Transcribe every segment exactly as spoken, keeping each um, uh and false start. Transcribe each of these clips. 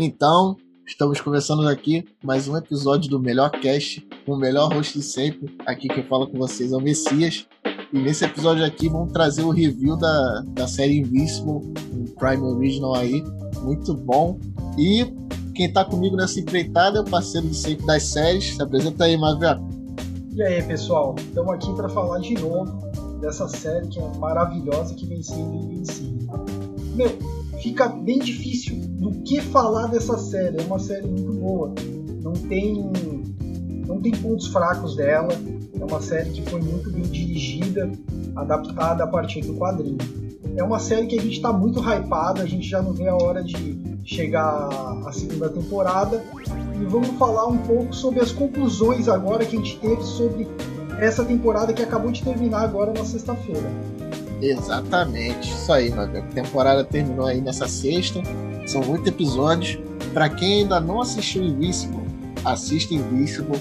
Então, estamos começando aqui mais um episódio do Melhor Cast, com o melhor host de sempre. Aqui que eu falo com vocês é o Messias. E nesse episódio aqui vamos trazer o review da, da série Invisible, um Prime Original aí, muito bom. E quem tá comigo nessa empreitada é o parceiro de sempre das séries. Se apresenta aí, Magda. E aí, pessoal, estamos aqui para falar de novo dessa série que é maravilhosa, que vem sendo Invencível. Meu, fica bem difícil do que falar dessa série. É uma série muito boa, não tem, não tem pontos fracos dela. É uma série que foi muito bem dirigida, adaptada a partir do quadrinho. É uma série que a gente está muito hypada, a gente já não vê a hora de chegar à segunda temporada. E vamos falar um pouco sobre as conclusões agora que a gente teve sobre essa temporada que acabou de terminar agora na sexta-feira. Exatamente, isso aí, Magda. A temporada terminou aí nessa sexta, são oito episódios. Para quem ainda não assistiu Invisible, assista Invisible.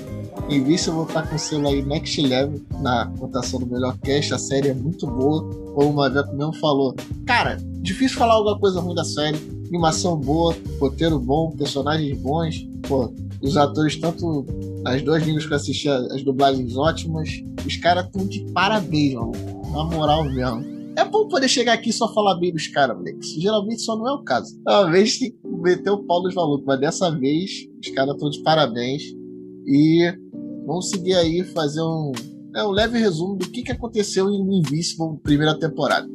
Invisible tá com o selo aí Next Level na contação do Melhor Cast. A série é muito boa, como o Maveco mesmo falou. Cara, difícil falar alguma coisa ruim da série. Animação boa, roteiro bom, personagens bons. Pô, os atores, tanto nas duas línguas que eu assisti, as dublagens ótimas. Os caras estão de parabéns, mano. Na moral mesmo. É bom poder chegar aqui e só falar bem dos caras, moleque. Geralmente só não é o caso. Uma vez tem que meter o pau nos malucos, mas dessa vez os caras estão de parabéns. E vamos seguir aí, fazer um, é, um leve resumo do que, que aconteceu em Invisible, primeira temporada.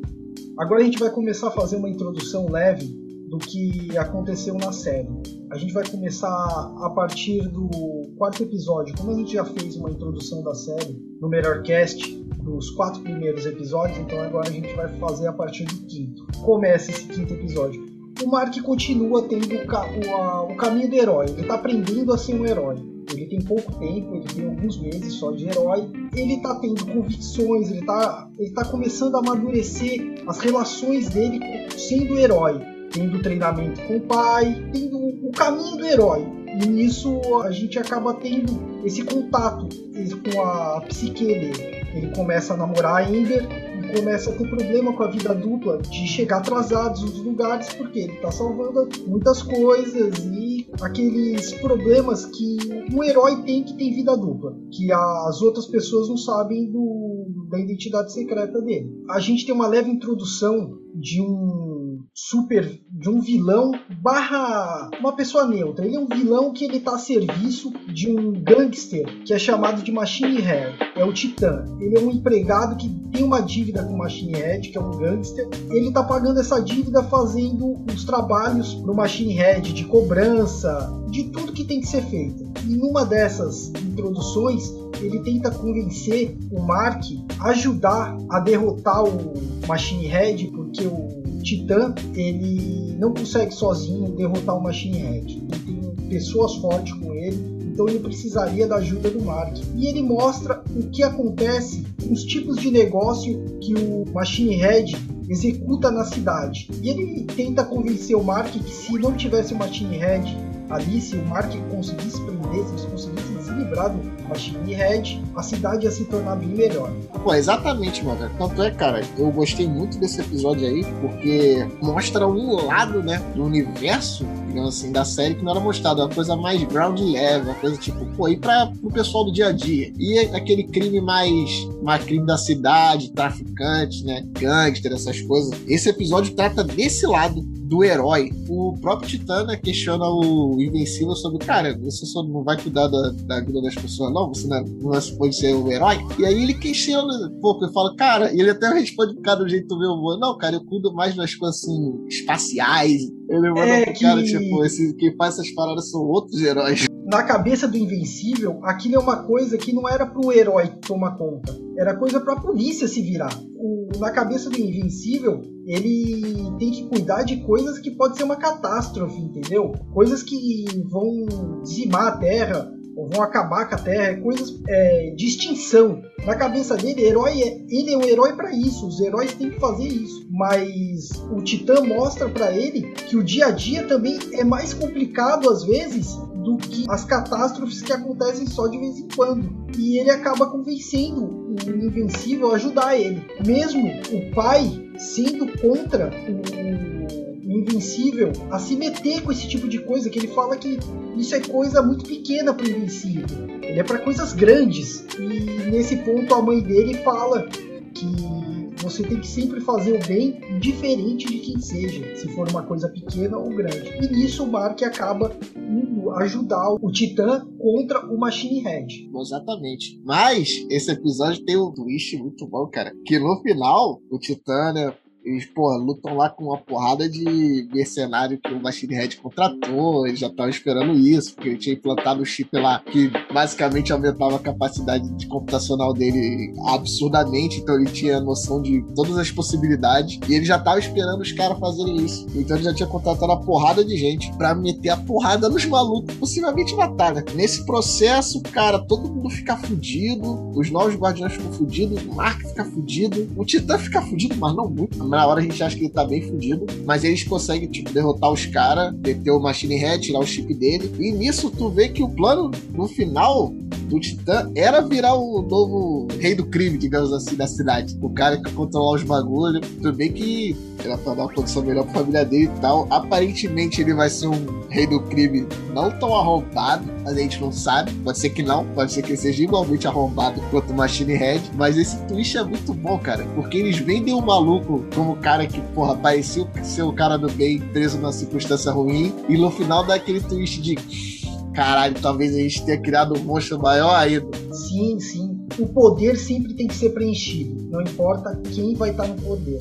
Agora a gente vai começar a fazer uma introdução leve do que aconteceu na série. A gente vai começar a partir do quarto episódio. Como a gente já fez uma introdução da série no Melhor Cast, dos quatro primeiros episódios, então agora a gente vai fazer a partir do quinto. Começa esse quinto episódio. O Mark continua tendo o, a, o caminho do herói, ele está aprendendo a ser um herói. Ele tem pouco tempo, ele tem alguns meses só de herói. Ele tá tendo convicções, ele tá, ele tá começando a amadurecer as relações dele sendo herói. Tendo treinamento com o pai, tendo o caminho do herói. E nisso a gente acaba tendo esse contato com a psique dele. Ele começa a namorar a Ender e começa a ter problema com a vida dupla de chegar atrasados nos lugares, porque ele tá salvando muitas coisas e aqueles problemas que um herói tem que tem vida dupla, que as outras pessoas não sabem do, da identidade secreta dele. A gente tem uma leve introdução de um super, de um vilão barra uma pessoa neutra. Ele é um vilão que ele está a serviço de um gangster que é chamado de Machine Head, é o Titã. Ele é um empregado que tem uma dívida com o Machine Head, que é um gangster. Ele está pagando essa dívida fazendo os trabalhos pro Machine Head de cobrança, de tudo que tem que ser feito. E numa dessas introduções ele tenta convencer o Mark a ajudar a derrotar o Machine Head, porque o Titã ele não consegue sozinho derrotar o Machine Head, ele tem pessoas fortes com ele, então ele precisaria da ajuda do Mark. E ele mostra o que acontece, os tipos de negócio que o Machine Head executa na cidade. E ele tenta convencer o Mark que se não tivesse o Machine Head ali, se o Mark conseguisse prender, se eles conseguissem se livrar do Machine Head, a cidade ia se tornar bem melhor. Pô, exatamente, mano. Tanto é, cara, eu gostei muito desse episódio aí, porque mostra um lado, né, do universo, digamos assim, da série que não era mostrado. Uma coisa mais ground level, uma coisa tipo, pô, ir para pro pessoal do dia a dia. E aquele crime mais, mais crime da cidade, traficante, né, gangster, essas coisas. Esse episódio trata desse lado do herói. O próprio Titã, né, questiona o Invencível sobre, cara, você só não vai cuidar da, da vida das pessoas, não? Você não, não pode ser o herói? E aí ele questiona um pouco, eu falo, cara, e ele até responde pro cara do jeito meu humor, não, cara, eu cuido mais das coisas assim, espaciais. Ele manda é pro cara, que... tipo, esse, quem faz essas paradas são outros heróis. Na cabeça do Invencível, aquilo é uma coisa que não era pro herói tomar conta, era coisa pra polícia se virar. O, na cabeça do Invencível, ele tem que cuidar de coisas que pode ser uma catástrofe, entendeu? Coisas que vão dizimar a terra, ou vão acabar com a terra, coisas é, de extinção. Na cabeça dele, herói é, ele é um herói pra isso, os heróis têm que fazer isso. Mas o Titã mostra pra ele que o dia a dia também é mais complicado, às vezes, do que as catástrofes que acontecem só de vez em quando. E ele acaba convencendo o Invencível a ajudar ele. Mesmo o pai sendo contra o Invencível a se meter com esse tipo de coisa, que ele fala que isso é coisa muito pequena para o Invencível, ele é para coisas grandes. E nesse ponto a mãe dele fala que você tem que sempre fazer o bem, indiferente de quem seja, se for uma coisa pequena ou grande. E nisso o Mark acaba indo ajudar o Titã contra o Machine Head. Exatamente. Mas esse episódio tem um twist muito bom, cara, que no final o Titã, né, eles, porra, lutam lá com uma porrada de mercenário que o Machine Head contratou. Eles já estavam esperando isso, porque ele tinha implantado um chip lá que basicamente aumentava a capacidade de computacional dele absurdamente. Então ele tinha noção de todas as possibilidades. E ele já estava esperando os caras fazerem isso. Então ele já tinha contratado uma porrada de gente pra meter a porrada nos malucos, possivelmente matar, né? Nesse processo, cara, todo mundo fica fudido. Os novos guardiões ficam fudidos. O Mark fica fudido. O Titã fica fudido, mas não muito. Na hora a gente acha que ele tá bem fudido, mas eles conseguem, tipo, derrotar os caras, deter o Machine Head, tirar o chip dele. E nisso tu vê que o plano no final do Titã era virar o novo rei do crime, digamos assim, da cidade. O cara que controlar os bagulhos. Tudo bem que era pra dar uma condição melhor pra família dele e tal. Aparentemente ele vai ser um rei do crime não tão arrombado, mas a gente não sabe. Pode ser que não, pode ser que ele seja igualmente arrombado quanto o Machine Head. Mas esse twist é muito bom, cara, porque eles vendem o maluco como o cara que, porra, parecia ser o cara do bem, preso numa circunstância ruim. E no final dá aquele twist de... caralho, talvez a gente tenha criado um monstro maior ainda. Sim, sim. O poder sempre tem que ser preenchido. Não importa quem vai estar no poder.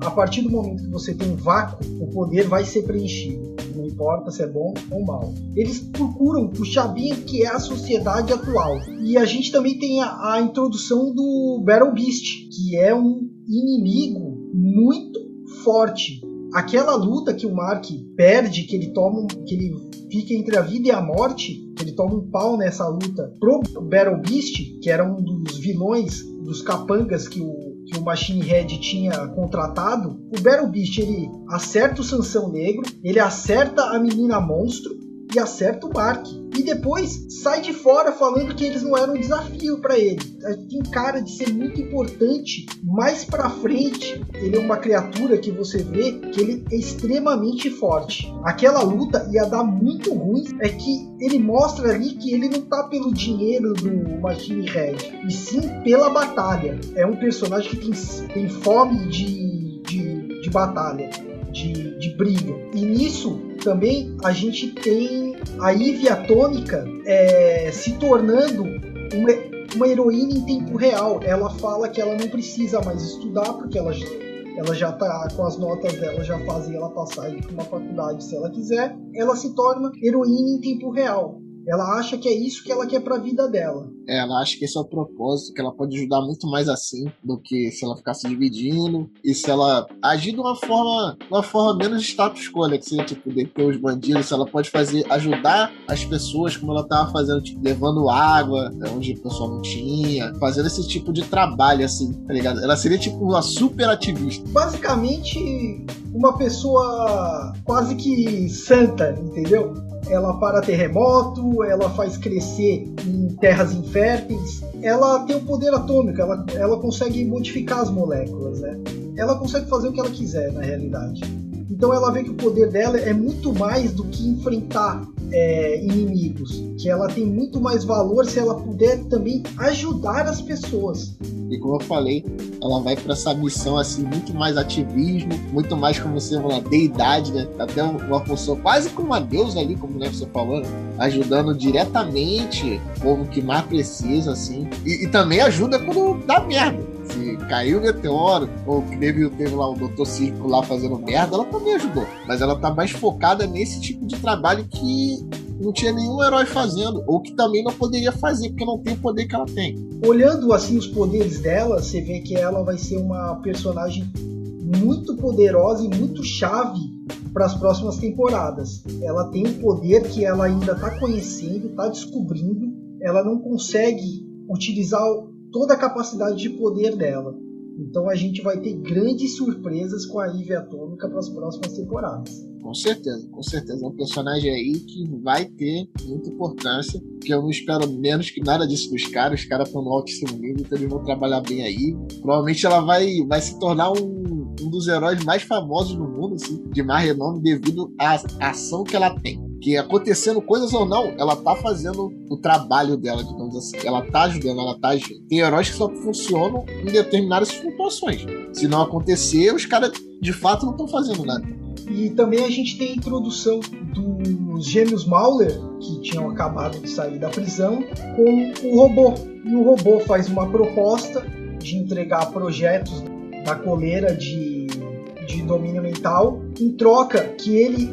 A partir do momento que você tem um vácuo, o poder vai ser preenchido. Não importa se é bom ou mal. Eles procuram puxar bem o que é a sociedade atual. E a gente também tem a, a introdução do Battle Beast, que é um inimigo muito forte. Aquela luta que o Mark perde, que ele toma, que ele fica entre a vida e a morte, que ele toma um pau nessa luta pro Battle Beast, que era um dos vilões, dos capangas que o, que o Machine Head tinha contratado. O Battle Beast, ele acerta o Sansão Negro, ele acerta a Menina Monstro e acerta o Mark. E depois sai de fora falando que eles não eram um desafio pra ele. Tem cara de ser muito importante. Mais pra frente, ele é uma criatura que você vê que ele é extremamente forte. Aquela luta ia dar muito ruim. É que ele mostra ali que ele não tá pelo dinheiro do Machine Head, e sim pela batalha. É um personagem que tem, tem fome de, de, de batalha, de, de briga. E nisso também a gente tem a Ivy Atômica é, se tornando uma, uma heroína em tempo real. Ela fala que ela não precisa mais estudar, porque ela, ela já tá com as notas dela, já fazem ela passar para uma faculdade se ela quiser. Ela se torna heroína em tempo real. Ela acha que é isso que ela quer pra vida dela. É, ela acha que esse é o propósito, que ela pode ajudar muito mais assim do que se ela ficar se dividindo e se ela agir de uma forma, uma forma menos status quo, né? Que seria tipo deter os bandidos. Se ela pode fazer, ajudar as pessoas como ela tava fazendo, tipo, levando água, né, onde o pessoal não tinha, fazendo esse tipo de trabalho assim, tá ligado? Ela seria tipo uma super ativista. Basicamente, uma pessoa quase que santa, entendeu? Ela para terremoto, ela faz crescer em terras inférteis, ela tem o poder atômico, ela, ela consegue modificar as moléculas, né? Ela consegue fazer o que ela quiser, na realidade. Então ela vê que o poder dela é muito mais do que enfrentar é, inimigos, que ela tem muito mais valor se ela puder também ajudar as pessoas. E como eu falei, ela vai pra essa missão assim, muito mais ativismo, muito mais como você fala, deidade, né? Até uma função quase como uma deusa ali, como né, você falou, né? Ajudando diretamente o povo que mais precisa, assim. E, e também ajuda quando dá merda. Se caiu o meteoro, ou que teve, teve lá o doutor Circo lá fazendo merda, ela também ajudou. Mas ela tá mais focada nesse tipo de trabalho que não tinha nenhum herói fazendo, ou que também não poderia fazer, porque não tem o poder que ela tem. Olhando assim os poderes dela, você vê que ela vai ser uma personagem muito poderosa e muito chave para as próximas temporadas. Ela tem um poder que ela ainda tá conhecendo, tá descobrindo, ela não consegue utilizar toda a capacidade de poder dela. Então a gente vai ter grandes surpresas com a Ivy Atômica para as próximas temporadas. Com certeza, com certeza. É um personagem aí que vai ter muita importância, que eu não espero menos que nada disso dos caras. Os caras estão no altíssimo nível, então eles vão trabalhar bem aí. Provavelmente ela vai, vai se tornar um um dos heróis mais famosos do mundo, assim, de mais renome devido à ação que ela tem. Que acontecendo coisas ou não, ela tá fazendo o trabalho dela, digamos assim. Ela tá ajudando, ela tá agindo. Tem heróis que só funcionam em determinadas situações. Se não acontecer, os caras de fato não estão fazendo nada. E também a gente tem a introdução dos Gêmeos Mauler, que tinham acabado de sair da prisão, com o robô. E o robô faz uma proposta de entregar projetos da coleira de, de domínio mental, em troca que eles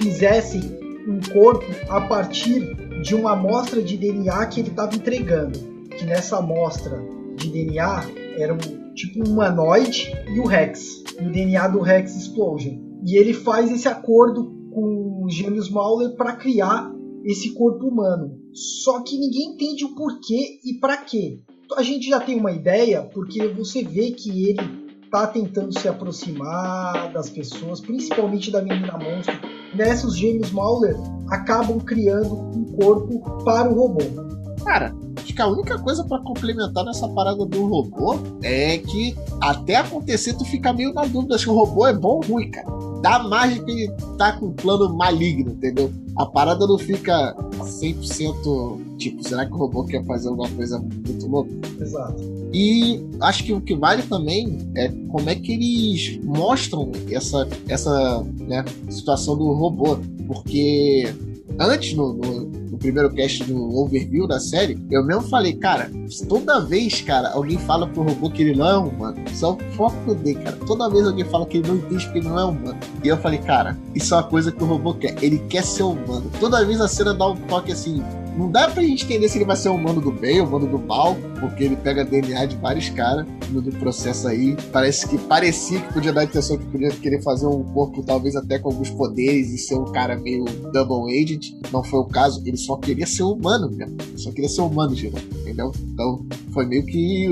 fizessem um corpo a partir de uma amostra de D N A que ele estava entregando. Que nessa amostra de D N A era um, tipo um humanoide e o Rex. E o D N A do Rex Explosion. E ele faz esse acordo com os Gêmeos Mauler para criar esse corpo humano. Só que ninguém entende o porquê e para quê. A gente já tem uma ideia, porque você vê que ele tá tentando se aproximar das pessoas, principalmente da Menina Monstro. Nessa, os Gêmeos Mauler acabam criando um corpo para o robô. Cara, acho que a única coisa para complementar nessa parada do robô é que até acontecer tu fica meio na dúvida se o robô é bom ou ruim, cara. Dá margem que ele tá com um plano maligno, entendeu? A parada não fica cem por cento tipo, será que o robô quer fazer alguma coisa muito louca? Exato. E acho que o que vale também é como é que eles mostram essa, essa né, situação do robô. Porque antes, no, no, no primeiro cast do overview da série, eu mesmo falei, cara, toda vez, cara, alguém fala pro robô que ele não é humano. Isso é o foco dele, cara. Toda vez alguém fala que ele não entende que ele não é humano. E eu falei, cara, isso é uma coisa que o robô quer. Ele quer ser humano. Toda vez a cena dá um toque assim... Não dá pra gente entender se ele vai ser humano do bem ou humano do mal, porque ele pega D N A de vários caras no processo aí. Parece que parecia que podia dar a intenção que podia querer fazer um corpo, talvez até com alguns poderes, e ser um cara meio double-aged. Não foi o caso, ele só queria ser humano, né? Só queria ser humano, Gino, entendeu? Então foi meio que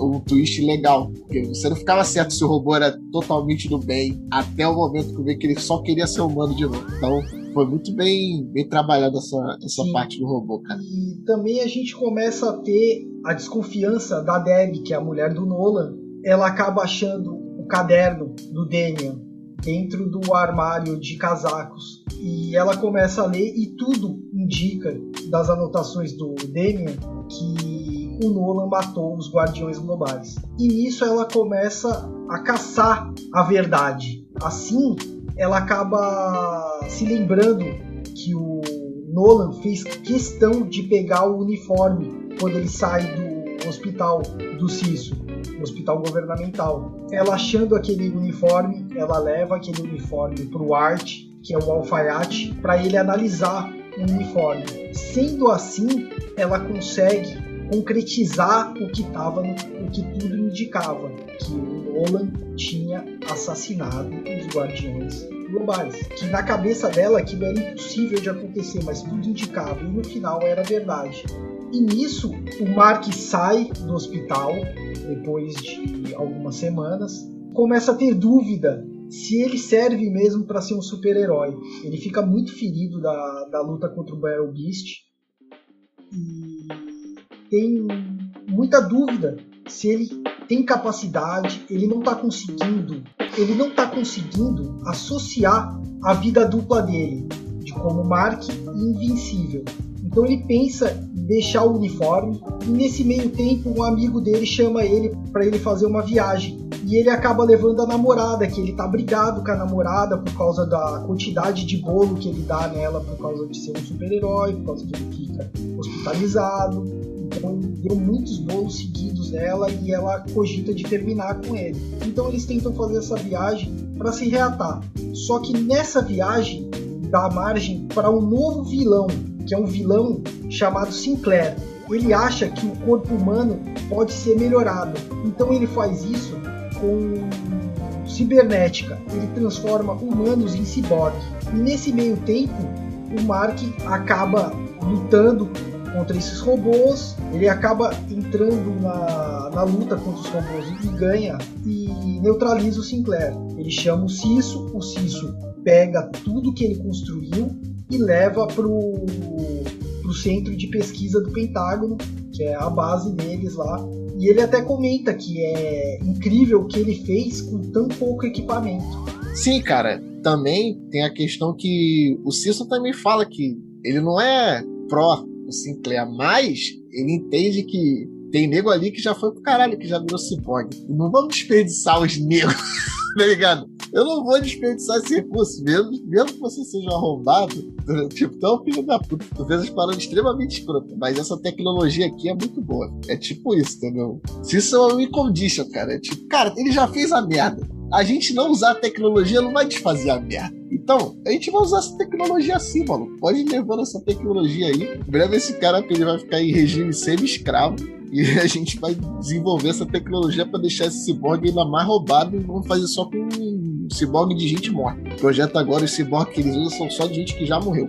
um twist legal, porque você não ficava certo se o robô era totalmente do bem, até o momento que eu vi que ele só queria ser humano de novo. Então... foi muito bem, bem trabalhada essa, essa parte do robô, cara. E também a gente começa a ter a desconfiança da Debbie, que é a mulher do Nolan. Ela acaba achando o caderno do Damien dentro do armário de casacos. E ela começa a ler e tudo indica, das anotações do Damien, que o Nolan matou os Guardiões Globais. E nisso ela começa a caçar a verdade. Assim... ela acaba se lembrando que o Nolan fez questão de pegar o uniforme quando ele sai do hospital do Ciso, do hospital governamental. Ela achando aquele uniforme, ela leva aquele uniforme para o Art, que é o alfaiate, para ele analisar o uniforme. Sendo assim, ela consegue concretizar o que, tava no, o que tudo indicava, que o Nolan tinha assassinado os Guardiões Globais, que na cabeça dela aquilo era impossível de acontecer, mas tudo indicava e no final era verdade. E nisso o Mark sai do hospital depois de algumas semanas, começa a ter dúvida se ele serve mesmo para ser um super-herói. Ele fica muito ferido da, da luta contra o Battle Beast e tem muita dúvida se ele tem capacidade. Ele não está conseguindo, ele não está conseguindo associar a vida dupla dele, de como Mark e Invencível. Então ele pensa em deixar o uniforme e nesse meio tempo um amigo dele chama ele para ele fazer uma viagem e ele acaba levando a namorada, que ele está brigado com a namorada por causa da quantidade de bolo que ele dá nela, por causa de ser um super-herói, por causa que ele fica hospitalizado. Então, deu muitos bolos seguidos nela e ela cogita de terminar com ele. Então eles tentam fazer essa viagem para se reatar. Só que nessa viagem dá margem para um novo vilão, que é um vilão chamado Sinclair. Ele acha que o corpo humano pode ser melhorado. Então ele faz isso com cibernética. Ele transforma humanos em ciborgue. E nesse meio tempo, o Mark acaba lutando contra esses robôs, ele acaba entrando na, na luta contra os robôs e ganha e neutraliza o Sinclair. Ele chama o Ciso, o Ciso pega tudo que ele construiu e leva para o centro de pesquisa do Pentágono, que é a base deles lá. E ele até comenta que é incrível o que ele fez com tão pouco equipamento. Sim, cara. Também tem a questão que o Ciso também fala que ele não é pró o Sinclair, mas ele entende que tem nego ali que já foi pro caralho, que já virou ciborgue. Não vamos desperdiçar os negros, tá ligado? Eu não vou desperdiçar esse recurso, mesmo, mesmo que você seja um arrombado. Tipo, tu é um filho da puta. Tu fez as paradas extremamente escrotas, mas essa tecnologia aqui é muito boa. É tipo isso, entendeu? Se isso é um incondition, cara. É tipo, cara, ele já fez a merda. A gente não usar a tecnologia não vai desfazer a merda. Então, a gente vai usar essa tecnologia assim, mano. Pode ir levando essa tecnologia aí. Breve esse cara, porque ele vai ficar em regime semi-escravo. E a gente vai desenvolver essa tecnologia pra deixar esse ciborgue ainda mais roubado. E vamos fazer só com um ciborgue de gente morta. O projeto agora, os ciborgues que eles usam são só de gente que já morreu.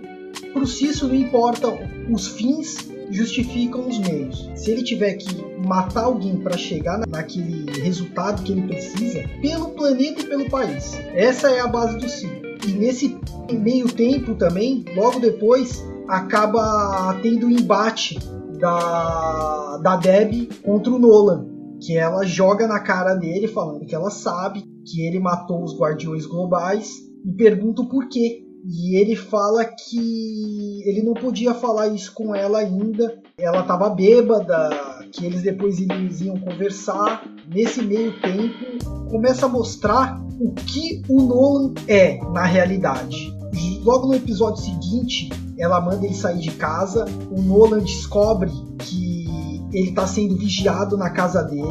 Pro Ciso não importa, os fins justificam os meios. Se ele tiver que matar alguém para chegar naquele resultado que ele precisa, pelo planeta e pelo país. Essa é a base do Ciso. E nesse meio tempo também, logo depois, acaba tendo o embate da, da Debbie contra o Nolan, que ela joga na cara dele falando que ela sabe que ele matou os Guardiões Globais e pergunta o porquê. E ele fala que ele não podia falar isso com ela ainda, ela estava bêbada, que eles depois eles iam conversar. Nesse meio tempo, começa a mostrar o que o Nolan é na realidade. Logo no episódio seguinte, ela manda ele sair de casa, o Nolan descobre que ele está sendo vigiado na casa dele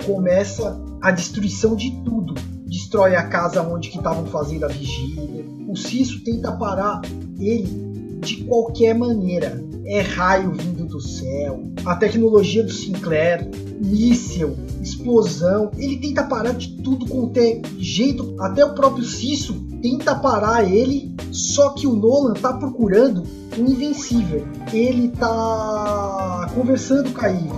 e começa a destruição de tudo. Destrói a casa onde que estavam fazendo a vigília. O Ciso tenta parar ele de qualquer maneira. É raio vindo do céu, a tecnologia do Sinclair, míssil, explosão. Ele tenta parar de tudo quanto é jeito. Até o próprio Ciso tenta parar ele. Só que o Nolan tá procurando o Invencível. Ele tá conversando com a Ivy,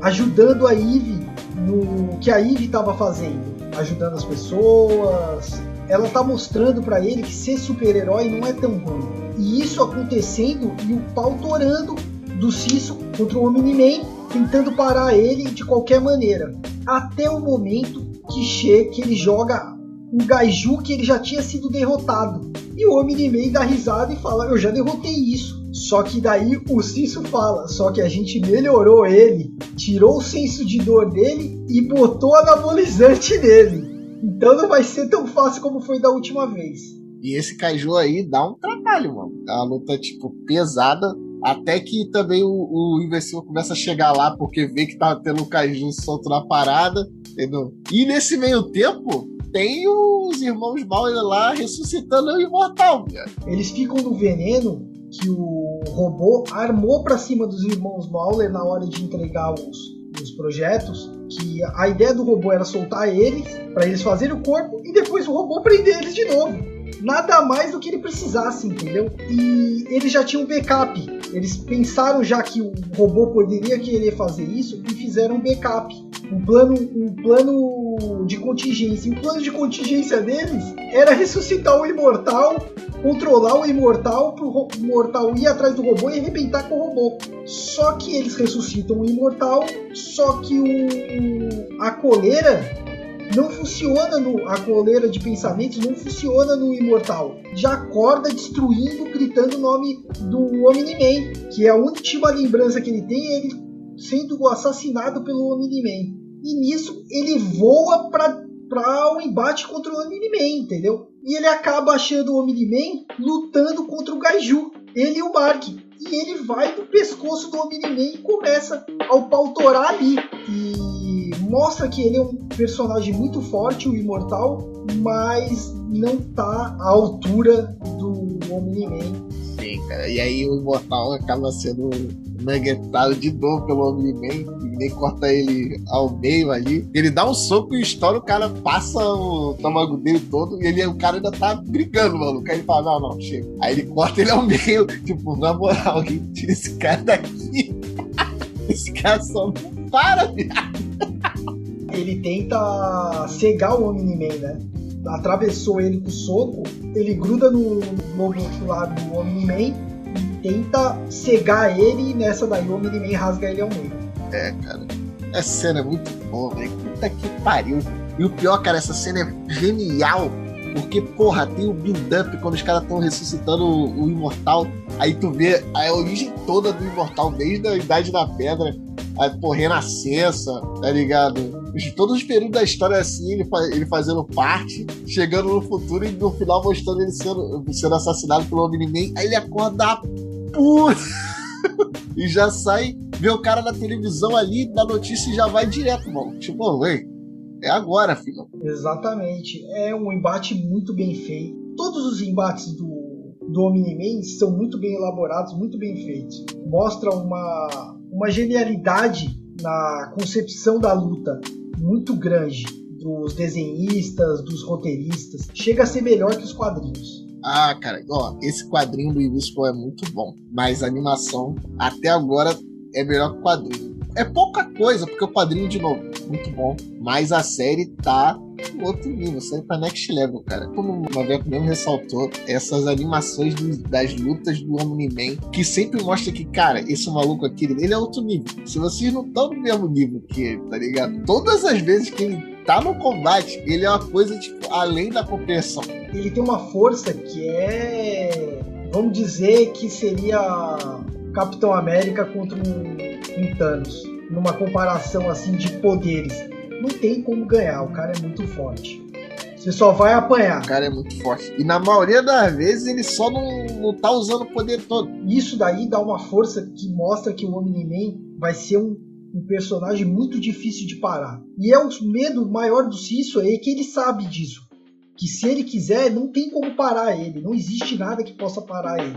ajudando a Ivy no que a Ivy tava fazendo, ajudando as pessoas. Ela tá mostrando pra ele que ser super-herói não é tão ruim. E isso acontecendo e o pau torando do Ciso contra o Omni-Man, tentando parar ele de qualquer maneira. Até o momento que chega, que ele joga o Gaiju que ele já tinha sido derrotado. E o Omni-Man dá risada e fala, eu já derrotei isso. Só que daí o Ciso fala, só que a gente melhorou ele, tirou o senso de dor dele e botou anabolizante nele. Então não vai ser tão fácil como foi da última vez. E esse Kaiju aí dá um trabalho, mano. É uma luta, tipo, pesada. Até que também o, o Invencível começa a chegar lá porque vê que tá tendo o Kaiju solto na parada, entendeu? E nesse meio tempo, tem os irmãos Mauler lá ressuscitando o Imortal, velho. Eles ficam no veneno que o robô armou pra cima dos irmãos Mauler na hora de entregar os, os projetos. Que a ideia do robô era soltar eles, pra eles fazerem o corpo, e depois o robô prender eles de novo. Nada mais do que ele precisasse, entendeu? E eles já tinham um backup. Eles pensaram já que o robô poderia querer fazer isso e fizeram um backup. Um plano, um plano de contingência. E o plano de contingência deles era ressuscitar o imortal, controlar o imortal, pro imortal ir atrás do robô e arrebentar com o robô. Só que eles ressuscitam o imortal, só que o, a coleira não funciona, no, a coleira de pensamentos não funciona no imortal. Já acorda destruindo, gritando o nome do Omni-Man, que é a última lembrança que ele tem, ele sendo assassinado pelo Omni-Man. E nisso ele voa para o embate contra o Omni-Man, entendeu? E ele acaba achando o Omni-Man lutando contra o Gaiju, ele e o Mark. E ele vai no pescoço do Omni-Man e começa ao pautorar ali. E mostra que ele é um personagem muito forte, o Imortal, mas não tá à altura do Omni-Man. Sim, cara. E aí o Imortal acaba sendo manguetado de novo pelo Omni-Man. Nem corta ele ao meio ali. Ele dá um soco e estoura, o cara passa o tômago dele todo e ele, o cara ainda tá brigando, mano. O cara fala, não, não, chega. Aí ele corta ele ao meio, tipo, na moral, alguém tira esse cara daqui. Esse cara só não para, viado. Ele tenta cegar o Omni-Man, né? Atravessou ele com o soco, ele gruda no lobo lá do Omni-Man e tenta cegar ele e nessa daí o Omni-Man rasga ele ao meio. É, cara. Essa cena é muito boa, velho. Puta que pariu. E o pior, cara, essa cena é genial. Porque, porra, tem o build-up quando os caras estão ressuscitando o, o Imortal. Aí tu vê a origem toda do Imortal, desde a Idade da Pedra, a, porra, Renascença, tá ligado? Todos os períodos da história assim, ele, ele fazendo parte, chegando no futuro e no final mostrando ele sendo, sendo assassinado pelo Omni-Man. Aí ele acorda puta e já sai, vê o cara na televisão ali, dá notícia e já vai direto, mano. Tipo, velho. É agora, filho. Exatamente. É um embate muito bem feito. Todos os embates do, do Omni-Man são muito bem elaborados, muito bem feitos. Mostra uma, uma genialidade na concepção da luta muito grande dos desenhistas, dos roteiristas. Chega a ser melhor que os quadrinhos. Ah, cara, ó, esse quadrinho do Invisible é muito bom, mas a animação até agora é melhor que o quadrinho. É pouca coisa, porque o quadrinho, de novo, muito bom. Mas a série tá em outro nível, a série tá Next Level, cara. Como o Maveco mesmo ressaltou, essas animações do, das lutas do Omni-Man, que sempre mostra que, cara, esse maluco aqui, ele é outro nível. Se vocês não estão no mesmo nível que ele, tá ligado? Todas as vezes que ele tá no combate, ele é uma coisa, tipo, além da compreensão. Ele tem uma força que é... Vamos dizer que seria Capitão América contra um... em Thanos, numa comparação assim de poderes, não tem como ganhar, o cara é muito forte, você só vai apanhar. O cara é muito forte, e na maioria das vezes ele só não, não tá usando o poder todo. Isso daí dá uma força que mostra que o Omni-Man vai ser um, um personagem muito difícil de parar, e é o medo maior do Ciso aí, que ele sabe disso, que se ele quiser, não tem como parar ele, não existe nada que possa parar ele,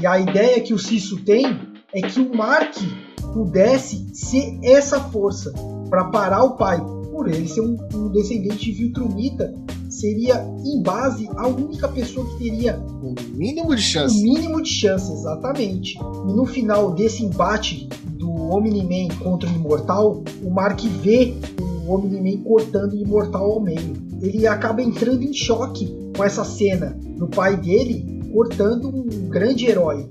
e a ideia que o Ciso tem é que o Mark pudesse ser essa força para parar o pai. Por ele ser um, um descendente de Viltrumita, seria, em base, a única pessoa que teria o mínimo de chance. O mínimo de chance, exatamente. E no final desse embate do Omni-Man contra o Imortal, o Mark vê o Omni-Man cortando o Imortal ao meio. Ele acaba entrando em choque com essa cena do pai dele cortando um grande herói.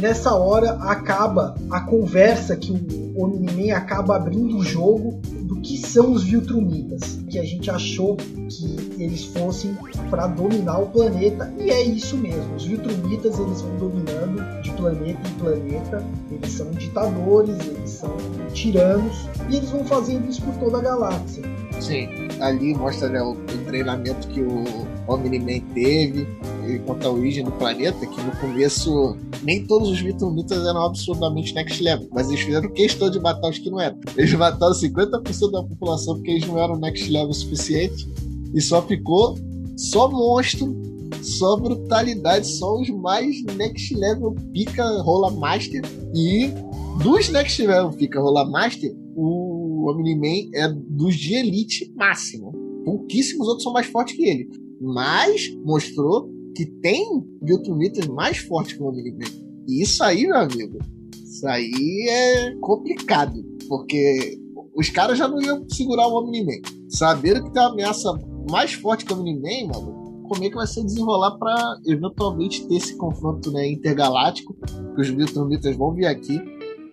Nessa hora acaba a conversa que o Omni-Man acaba abrindo o jogo do que são os Viltrumitas, que a gente achou que eles fossem para dominar o planeta, e é isso mesmo, os Viltrumitas eles vão dominando de planeta em planeta, eles são ditadores, eles são tiranos, e eles vão fazendo isso por toda a galáxia. Sim, ali mostra, né, o, o treinamento que o Omni-Man teve, quanto à origem do planeta, que no começo nem todos os Viltrumitas eram absurdamente next level, mas eles fizeram questão de matar os que não eram. Eles mataram cinquenta por cento da população porque eles não eram next level o suficiente, e só ficou só monstro, só brutalidade, só os mais next level pica rola master, e dos next level pica rola master, o Omni-Man é dos de elite máximo. Pouquíssimos outros são mais fortes que ele, mas mostrou que tem Viltrumitas mais fortes que o Omni-Man. E isso aí, meu amigo, isso aí é complicado, porque os caras já não iam segurar o Omni-Man. Saberam que tem uma ameaça mais forte que o Omni-Man, mano, como é que vai se desenrolar para eventualmente ter esse confronto, né, intergaláctico, que os Viltrumitas vão vir aqui,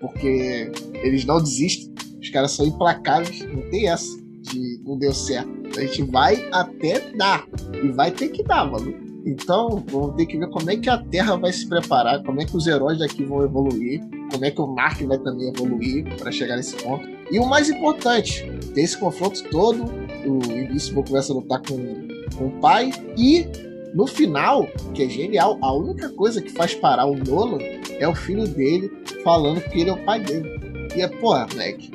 porque eles não desistem, os caras são implacáveis, não tem essa de não deu certo. A gente vai até dar, e vai ter que dar, mano. Então, vamos ter que ver como é que a Terra vai se preparar, como é que os heróis daqui vão evoluir, como é que o Mark vai também evoluir para chegar nesse ponto. E o mais importante, tem esse confronto todo, o Invisible começa a lutar com, com o pai, e no final, que é genial, a única coisa que faz parar o Nolan é o filho dele falando que ele é o pai dele. E é, porra, moleque,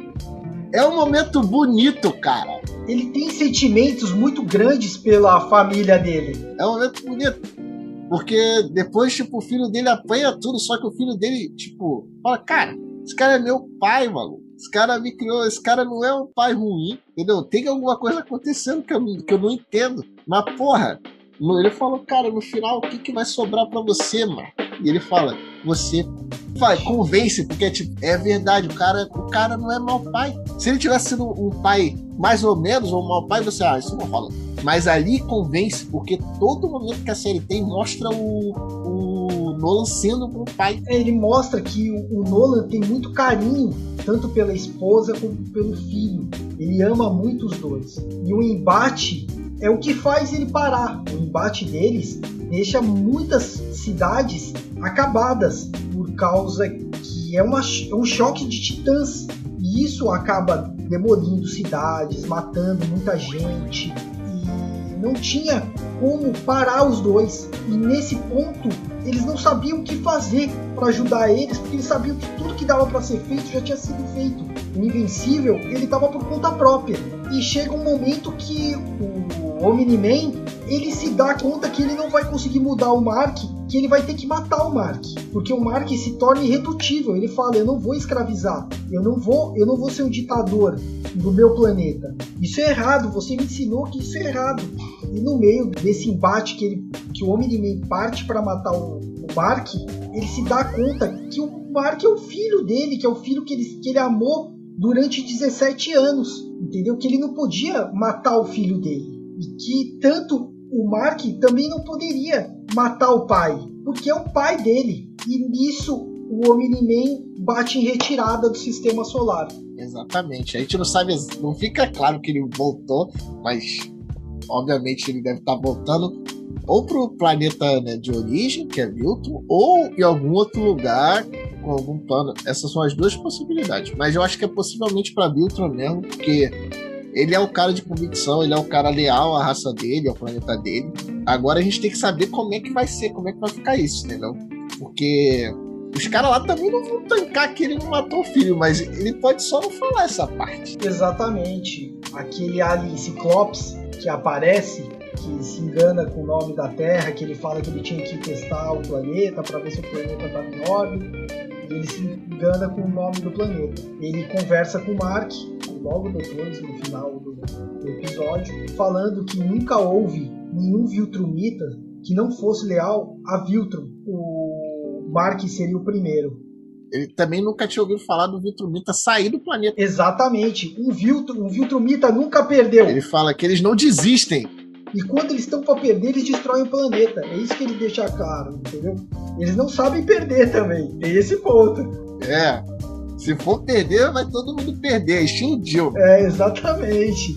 é um momento bonito, cara. Ele tem sentimentos muito grandes pela família dele. É um momento bonito. Porque depois, tipo, o filho dele apanha tudo, só que o filho dele, tipo, fala, cara, esse cara é meu pai, maluco. Esse cara me criou, esse cara não é um pai ruim, entendeu? Tem alguma coisa acontecendo que eu, que eu não entendo. Mas, porra, ele falou, cara, no final, o que, que vai sobrar pra você, mano? E ele fala, você... Vai, convence, porque tipo, é verdade, o cara, o cara não é mau pai. Se ele tivesse sido um pai mais ou menos, ou um mau pai, você, ah, isso não rola. Mas ali convence, porque todo momento que a série tem mostra o, o Nolan sendo o pai. Ele mostra que o, o Nolan tem muito carinho, tanto pela esposa como pelo filho. Ele ama muito os dois. E o embate é o que faz ele parar. O embate deles deixa muitas cidades acabadas, por causa que é, uma, é um choque de titãs. E isso acaba demolindo cidades, matando muita gente. E não tinha como parar os dois. E nesse ponto, eles não sabiam o que fazer para ajudar eles, porque eles sabiam que tudo que dava para ser feito já tinha sido feito. O Invencível, ele estava por conta própria. E chega um momento que o Omni-Man, ele se dá conta que ele não vai conseguir mudar o Mark, que ele vai ter que matar o Mark, porque o Mark se torna irredutível. Ele fala, eu não vou escravizar, eu não vou, eu não vou ser um ditador do meu planeta, isso é errado, você me ensinou que isso é errado. E no meio desse embate que, ele, que o Omni-Man parte para matar o, o Mark, ele se dá conta que o Mark é o filho dele, que é o filho que ele, que ele amou durante dezessete anos, entendeu? Que ele não podia matar o filho dele, e que tanto o Mark também não poderia matar o pai, porque é o pai dele. E nisso o Omni-Man bate em retirada do sistema solar. Exatamente, a gente não sabe, não fica claro que ele voltou, mas obviamente ele deve estar voltando ou para o planeta, né, de origem, que é Milton, ou em algum outro lugar, com algum plano. Essas são as duas possibilidades, mas eu acho que é possivelmente para Viltrum mesmo, porque ele é o cara de convicção, ele é o cara leal à raça dele, ao planeta dele. Agora a gente tem que saber como é que vai ser, como é que vai ficar isso, entendeu? Porque os caras lá também não vão tancar que ele não matou o filho, mas ele pode só não falar essa parte. Exatamente. Aquele alien Ciclopes que aparece, que se engana com o nome da Terra, que ele fala que ele tinha que testar o planeta para ver se o planeta estava em órbita. Ele se engana com o nome do planeta. Ele conversa com o Mark logo depois, no final do, do episódio, falando que nunca houve nenhum Viltrumita que não fosse leal a Viltrum. O Mark seria o primeiro. Ele também nunca tinha ouvido falar do Viltrumita sair do planeta. Exatamente. Um, Viltrum, um Viltrumita nunca perdeu. Ele fala que eles não desistem. E quando eles estão para perder, eles destroem o planeta. É isso que ele deixa claro, entendeu? Eles não sabem perder também. Tem esse ponto. É. Se for perder, vai todo mundo perder. Estilo Jill. É, exatamente.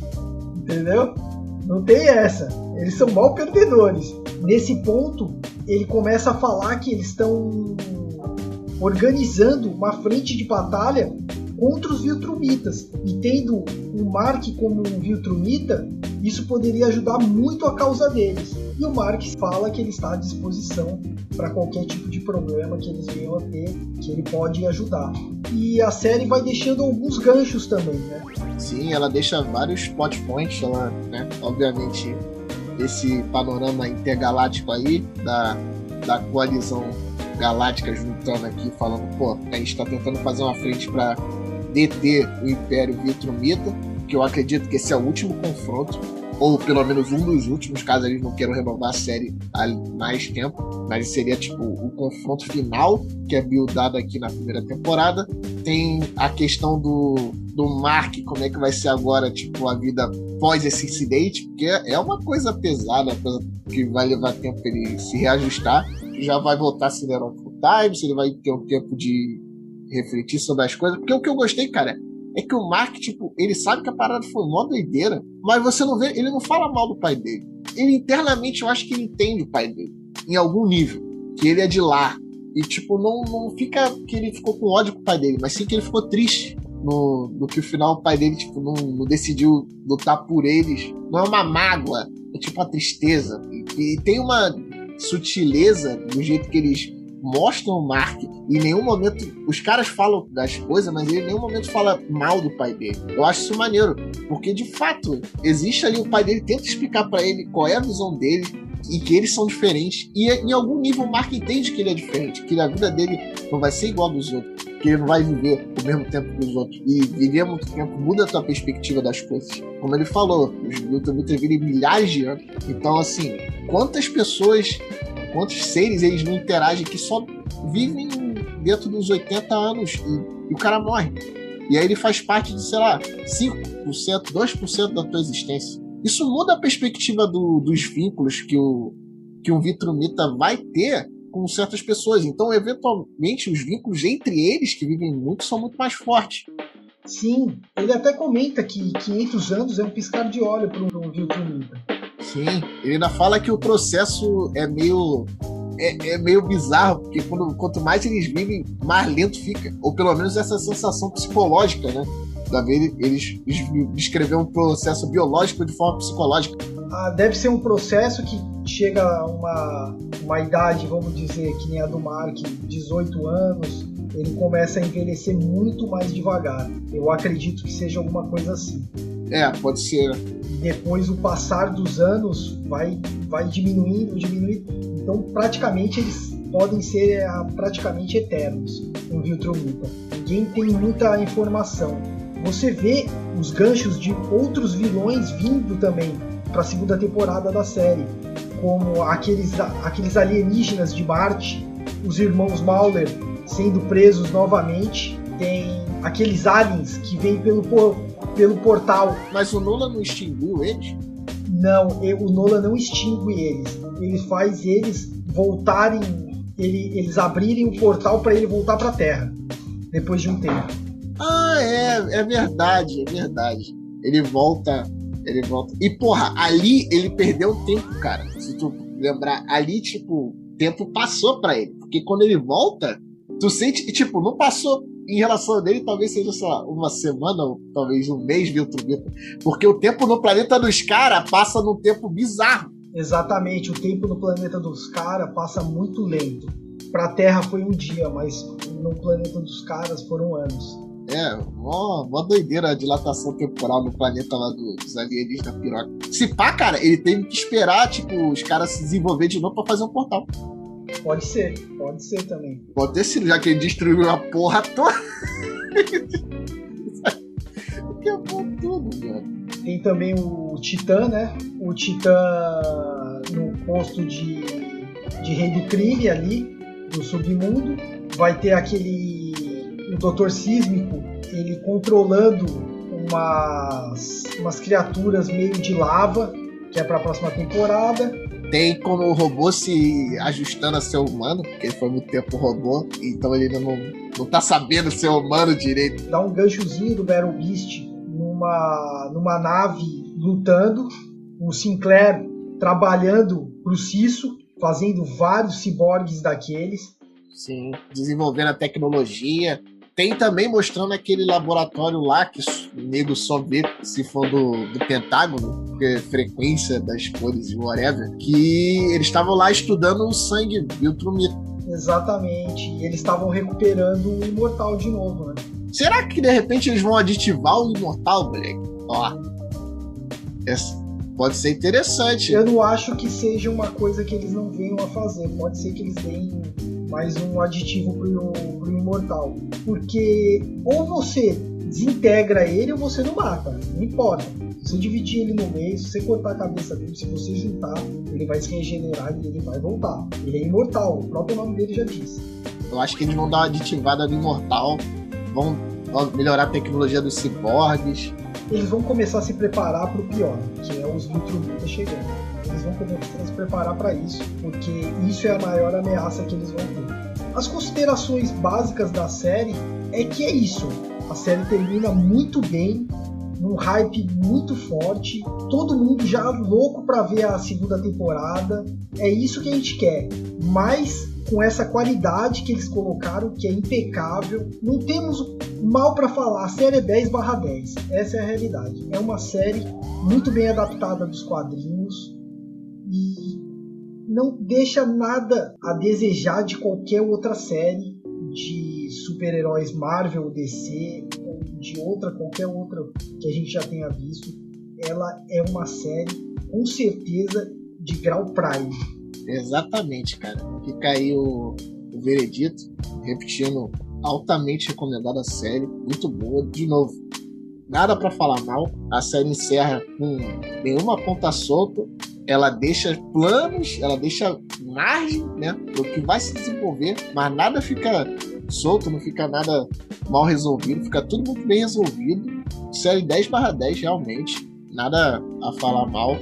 Entendeu? Não tem essa. Eles são mal perdedores. Nesse ponto, ele começa a falar que eles estão organizando uma frente de batalha contra os Viltrumitas. E tendo o Mark como um Viltrumita, isso poderia ajudar muito a causa deles. E o Mark fala que ele está à disposição para qualquer tipo de problema que eles venham a ter, que ele pode ajudar. E a série vai deixando alguns ganchos também, né? Sim, ela deixa vários plot points, ela, né? Obviamente, esse panorama intergaláctico aí, da, da coalizão galáctica juntando aqui, falando, pô, a gente está tentando fazer uma frente para deter o Império Viltrumita, que eu acredito que esse é o último confronto, ou pelo menos um dos últimos, caso eles não queiram renovar a série há mais tempo, mas seria tipo o confronto final, que é buildado aqui na primeira temporada. Tem a questão do, do Mark, como é que vai ser agora, tipo, a vida pós esse incidente, porque é uma coisa pesada, uma coisa que vai levar tempo para ele se reajustar. Já vai voltar, se ele era um full time, se ele vai ter um tempo de refletir sobre as coisas, porque o que eu gostei, cara, é que o Mark, tipo, ele sabe que a parada foi mó doideira, mas você não vê, ele não fala mal do pai dele. Ele internamente, eu acho que ele entende o pai dele, em algum nível, que ele é de lá. E, tipo, não, não fica que ele ficou com ódio com o pai dele, mas sim que ele ficou triste no, no que o final o pai dele, tipo, não, não decidiu lutar por eles. Não é uma mágoa, é tipo uma tristeza. E, e tem uma sutileza do jeito que eles mostram o Mark. Em nenhum momento os caras falam das coisas, mas ele em nenhum momento fala mal do pai dele. Eu acho isso maneiro, porque de fato existe ali, o pai dele tenta explicar pra ele qual é a visão dele e que eles são diferentes, e em algum nível o Mark entende que ele é diferente, que a vida dele não vai ser igual dos outros, que ele não vai viver o mesmo tempo que os outros, e viver muito tempo muda a tua perspectiva das coisas. Como ele falou, os Viltrumitas vivem milhares de anos, então assim, quantas pessoas, quantos seres eles não interagem, que só vivem dentro dos oitenta anos e, e o cara morre, e aí ele faz parte de, sei lá, cinco por cento, dois por cento da tua existência. Isso muda a perspectiva do, dos vínculos que, o, que um Viltrumita vai ter com certas pessoas. Então, eventualmente, os vínculos entre eles, que vivem muito, são muito mais fortes. Sim, ele até comenta que quinhentos anos é um piscar de olho para um Viltrumita. Sim, ele ainda fala que o processo é meio... É, é meio bizarro, porque quando, quanto mais eles vivem, mais lento fica. Ou pelo menos essa sensação psicológica, né? Da vez eles descrever um processo biológico de forma psicológica. Ah, deve ser um processo que chega a uma, uma idade, vamos dizer, que nem a do Mark, dezoito anos, ele começa a envelhecer muito mais devagar. Eu acredito que seja alguma coisa assim. É, pode ser. E depois o passar dos anos vai, vai diminuindo, diminuindo. Então, praticamente, eles podem ser praticamente eternos no Viltrumita. Ninguém tem muita informação. Você vê os ganchos de outros vilões vindo também para a segunda temporada da série, como aqueles, aqueles alienígenas de Marte, os irmãos Mauler sendo presos novamente, tem aqueles aliens que vêm pelo, pelo portal. Mas o Nolan não extinguiu eles? Não, eu, o Nolan não extingue eles. Ele faz eles voltarem, ele, eles abrirem o portal para ele voltar para a Terra, depois de um tempo. Ah, é, é verdade, é verdade. Ele volta, ele volta. E porra, ali ele perdeu tempo, cara. Se tu lembrar, ali tipo, o tempo passou para ele. Porque quando ele volta, tu sente que tipo, não passou. Em relação a dele, talvez seja, sei lá, uma semana, ou talvez um mês, Viltrumita. Porque o tempo no planeta dos caras passa num tempo bizarro. Exatamente, o tempo no planeta dos caras passa muito lento. Pra Terra foi um dia, mas no planeta dos caras foram anos. É, mó, mó doideira a dilatação temporal no planeta lá do, dos alienígenas da piroca. Se pá, cara, ele teve que esperar, tipo, os caras se desenvolver de novo pra fazer um portal. Pode ser, pode ser também. Pode ter sido, já que ele destruiu a porra toda. Quebrou tudo, velho. Tem também o Titã, né? O Titã no posto de, de rei do crime ali, do submundo. Vai ter aquele... o doutor Sísmico, ele controlando umas, umas criaturas meio de lava, que é pra próxima temporada. Tem como o robô se ajustando a ser humano, porque ele foi muito tempo robô, então ele ainda não, não tá sabendo ser humano direito. Dá um ganchozinho do Battle Beast. Numa, numa nave lutando, o Sinclair trabalhando pro Ciso, fazendo vários ciborgues daqueles. Sim, desenvolvendo a tecnologia. Tem também mostrando aquele laboratório lá que o nego só vê se for do, do Pentágono, que é frequência das cores e whatever, que eles estavam lá estudando o sangue Viltrumita. Exatamente, e eles estavam recuperando o imortal de novo, né? Será que de repente eles vão aditivar o imortal, moleque? Ó, pode ser interessante. Eu não acho que seja uma coisa que eles não venham a fazer. Pode ser que eles deem mais um aditivo pro, pro imortal. Porque ou você desintegra ele ou você não mata. Não importa. Se você dividir ele no meio, se você cortar a cabeça dele, se você juntar, ele vai se regenerar e ele vai voltar. Ele é imortal. O próprio nome dele já diz. Eu acho que eles vão dar uma aditivada no imortal. Vão melhorar a tecnologia dos ciborgues. Eles vão começar a se preparar para o pior, que é os Viltrumitas chegando. Eles vão começar a se preparar para isso, porque isso é a maior ameaça que eles vão ter. As considerações básicas da série é que é isso. A série termina muito bem, num hype muito forte. Todo mundo já louco para ver a segunda temporada. É isso que a gente quer. Mas... com essa qualidade que eles colocaram, que é impecável, não temos mal para falar. A série é dez barra dez, essa é a realidade. É uma série muito bem adaptada dos quadrinhos e não deixa nada a desejar de qualquer outra série de super-heróis Marvel, D C, ou de outra, qualquer outra que a gente já tenha visto. Ela é uma série, com certeza, de grau prime. Exatamente, cara. Fica aí o, o veredito, repetindo, altamente recomendada a série, muito boa, de novo. Nada pra falar mal, a série encerra com nenhuma ponta solta, ela deixa planos, ela deixa margem, né, pro que vai se desenvolver, mas nada fica solto, não fica nada mal resolvido, fica tudo muito bem resolvido. Série dez barra dez, realmente, nada a falar mal.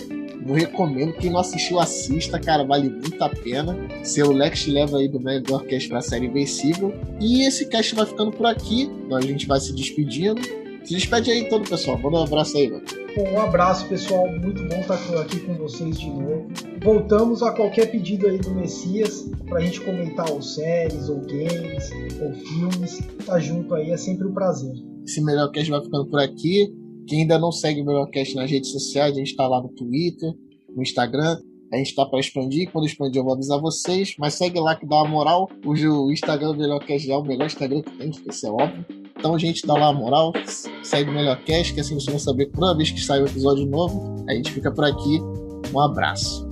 Eu recomendo, quem não assistiu, assista, cara, vale muito a pena. Seu Lex leva aí do Melhor Cast pra série Invencível. E esse cast vai ficando por aqui, então a gente vai se despedindo. Se despede aí todo, pessoal. Manda um abraço aí, mano. Um abraço, pessoal. Muito bom estar aqui com vocês de novo. Voltamos a qualquer pedido aí do Messias pra gente comentar ou séries, ou games, ou filmes. Tá junto aí, é sempre um prazer. Esse Melhor Cast vai ficando por aqui. Quem ainda não segue o Melhor Cast nas redes sociais, a gente tá lá no Twitter, no Instagram. A gente tá pra expandir. Quando expandir, eu vou avisar vocês. Mas segue lá que dá uma moral. Hoje o Instagram do Melhor Cast é o melhor Instagram que tem, isso é óbvio. Então, gente, dá lá a moral, segue o Melhor Cast, que assim vocês vão saber toda vez que sai um episódio novo. A gente fica por aqui. Um abraço.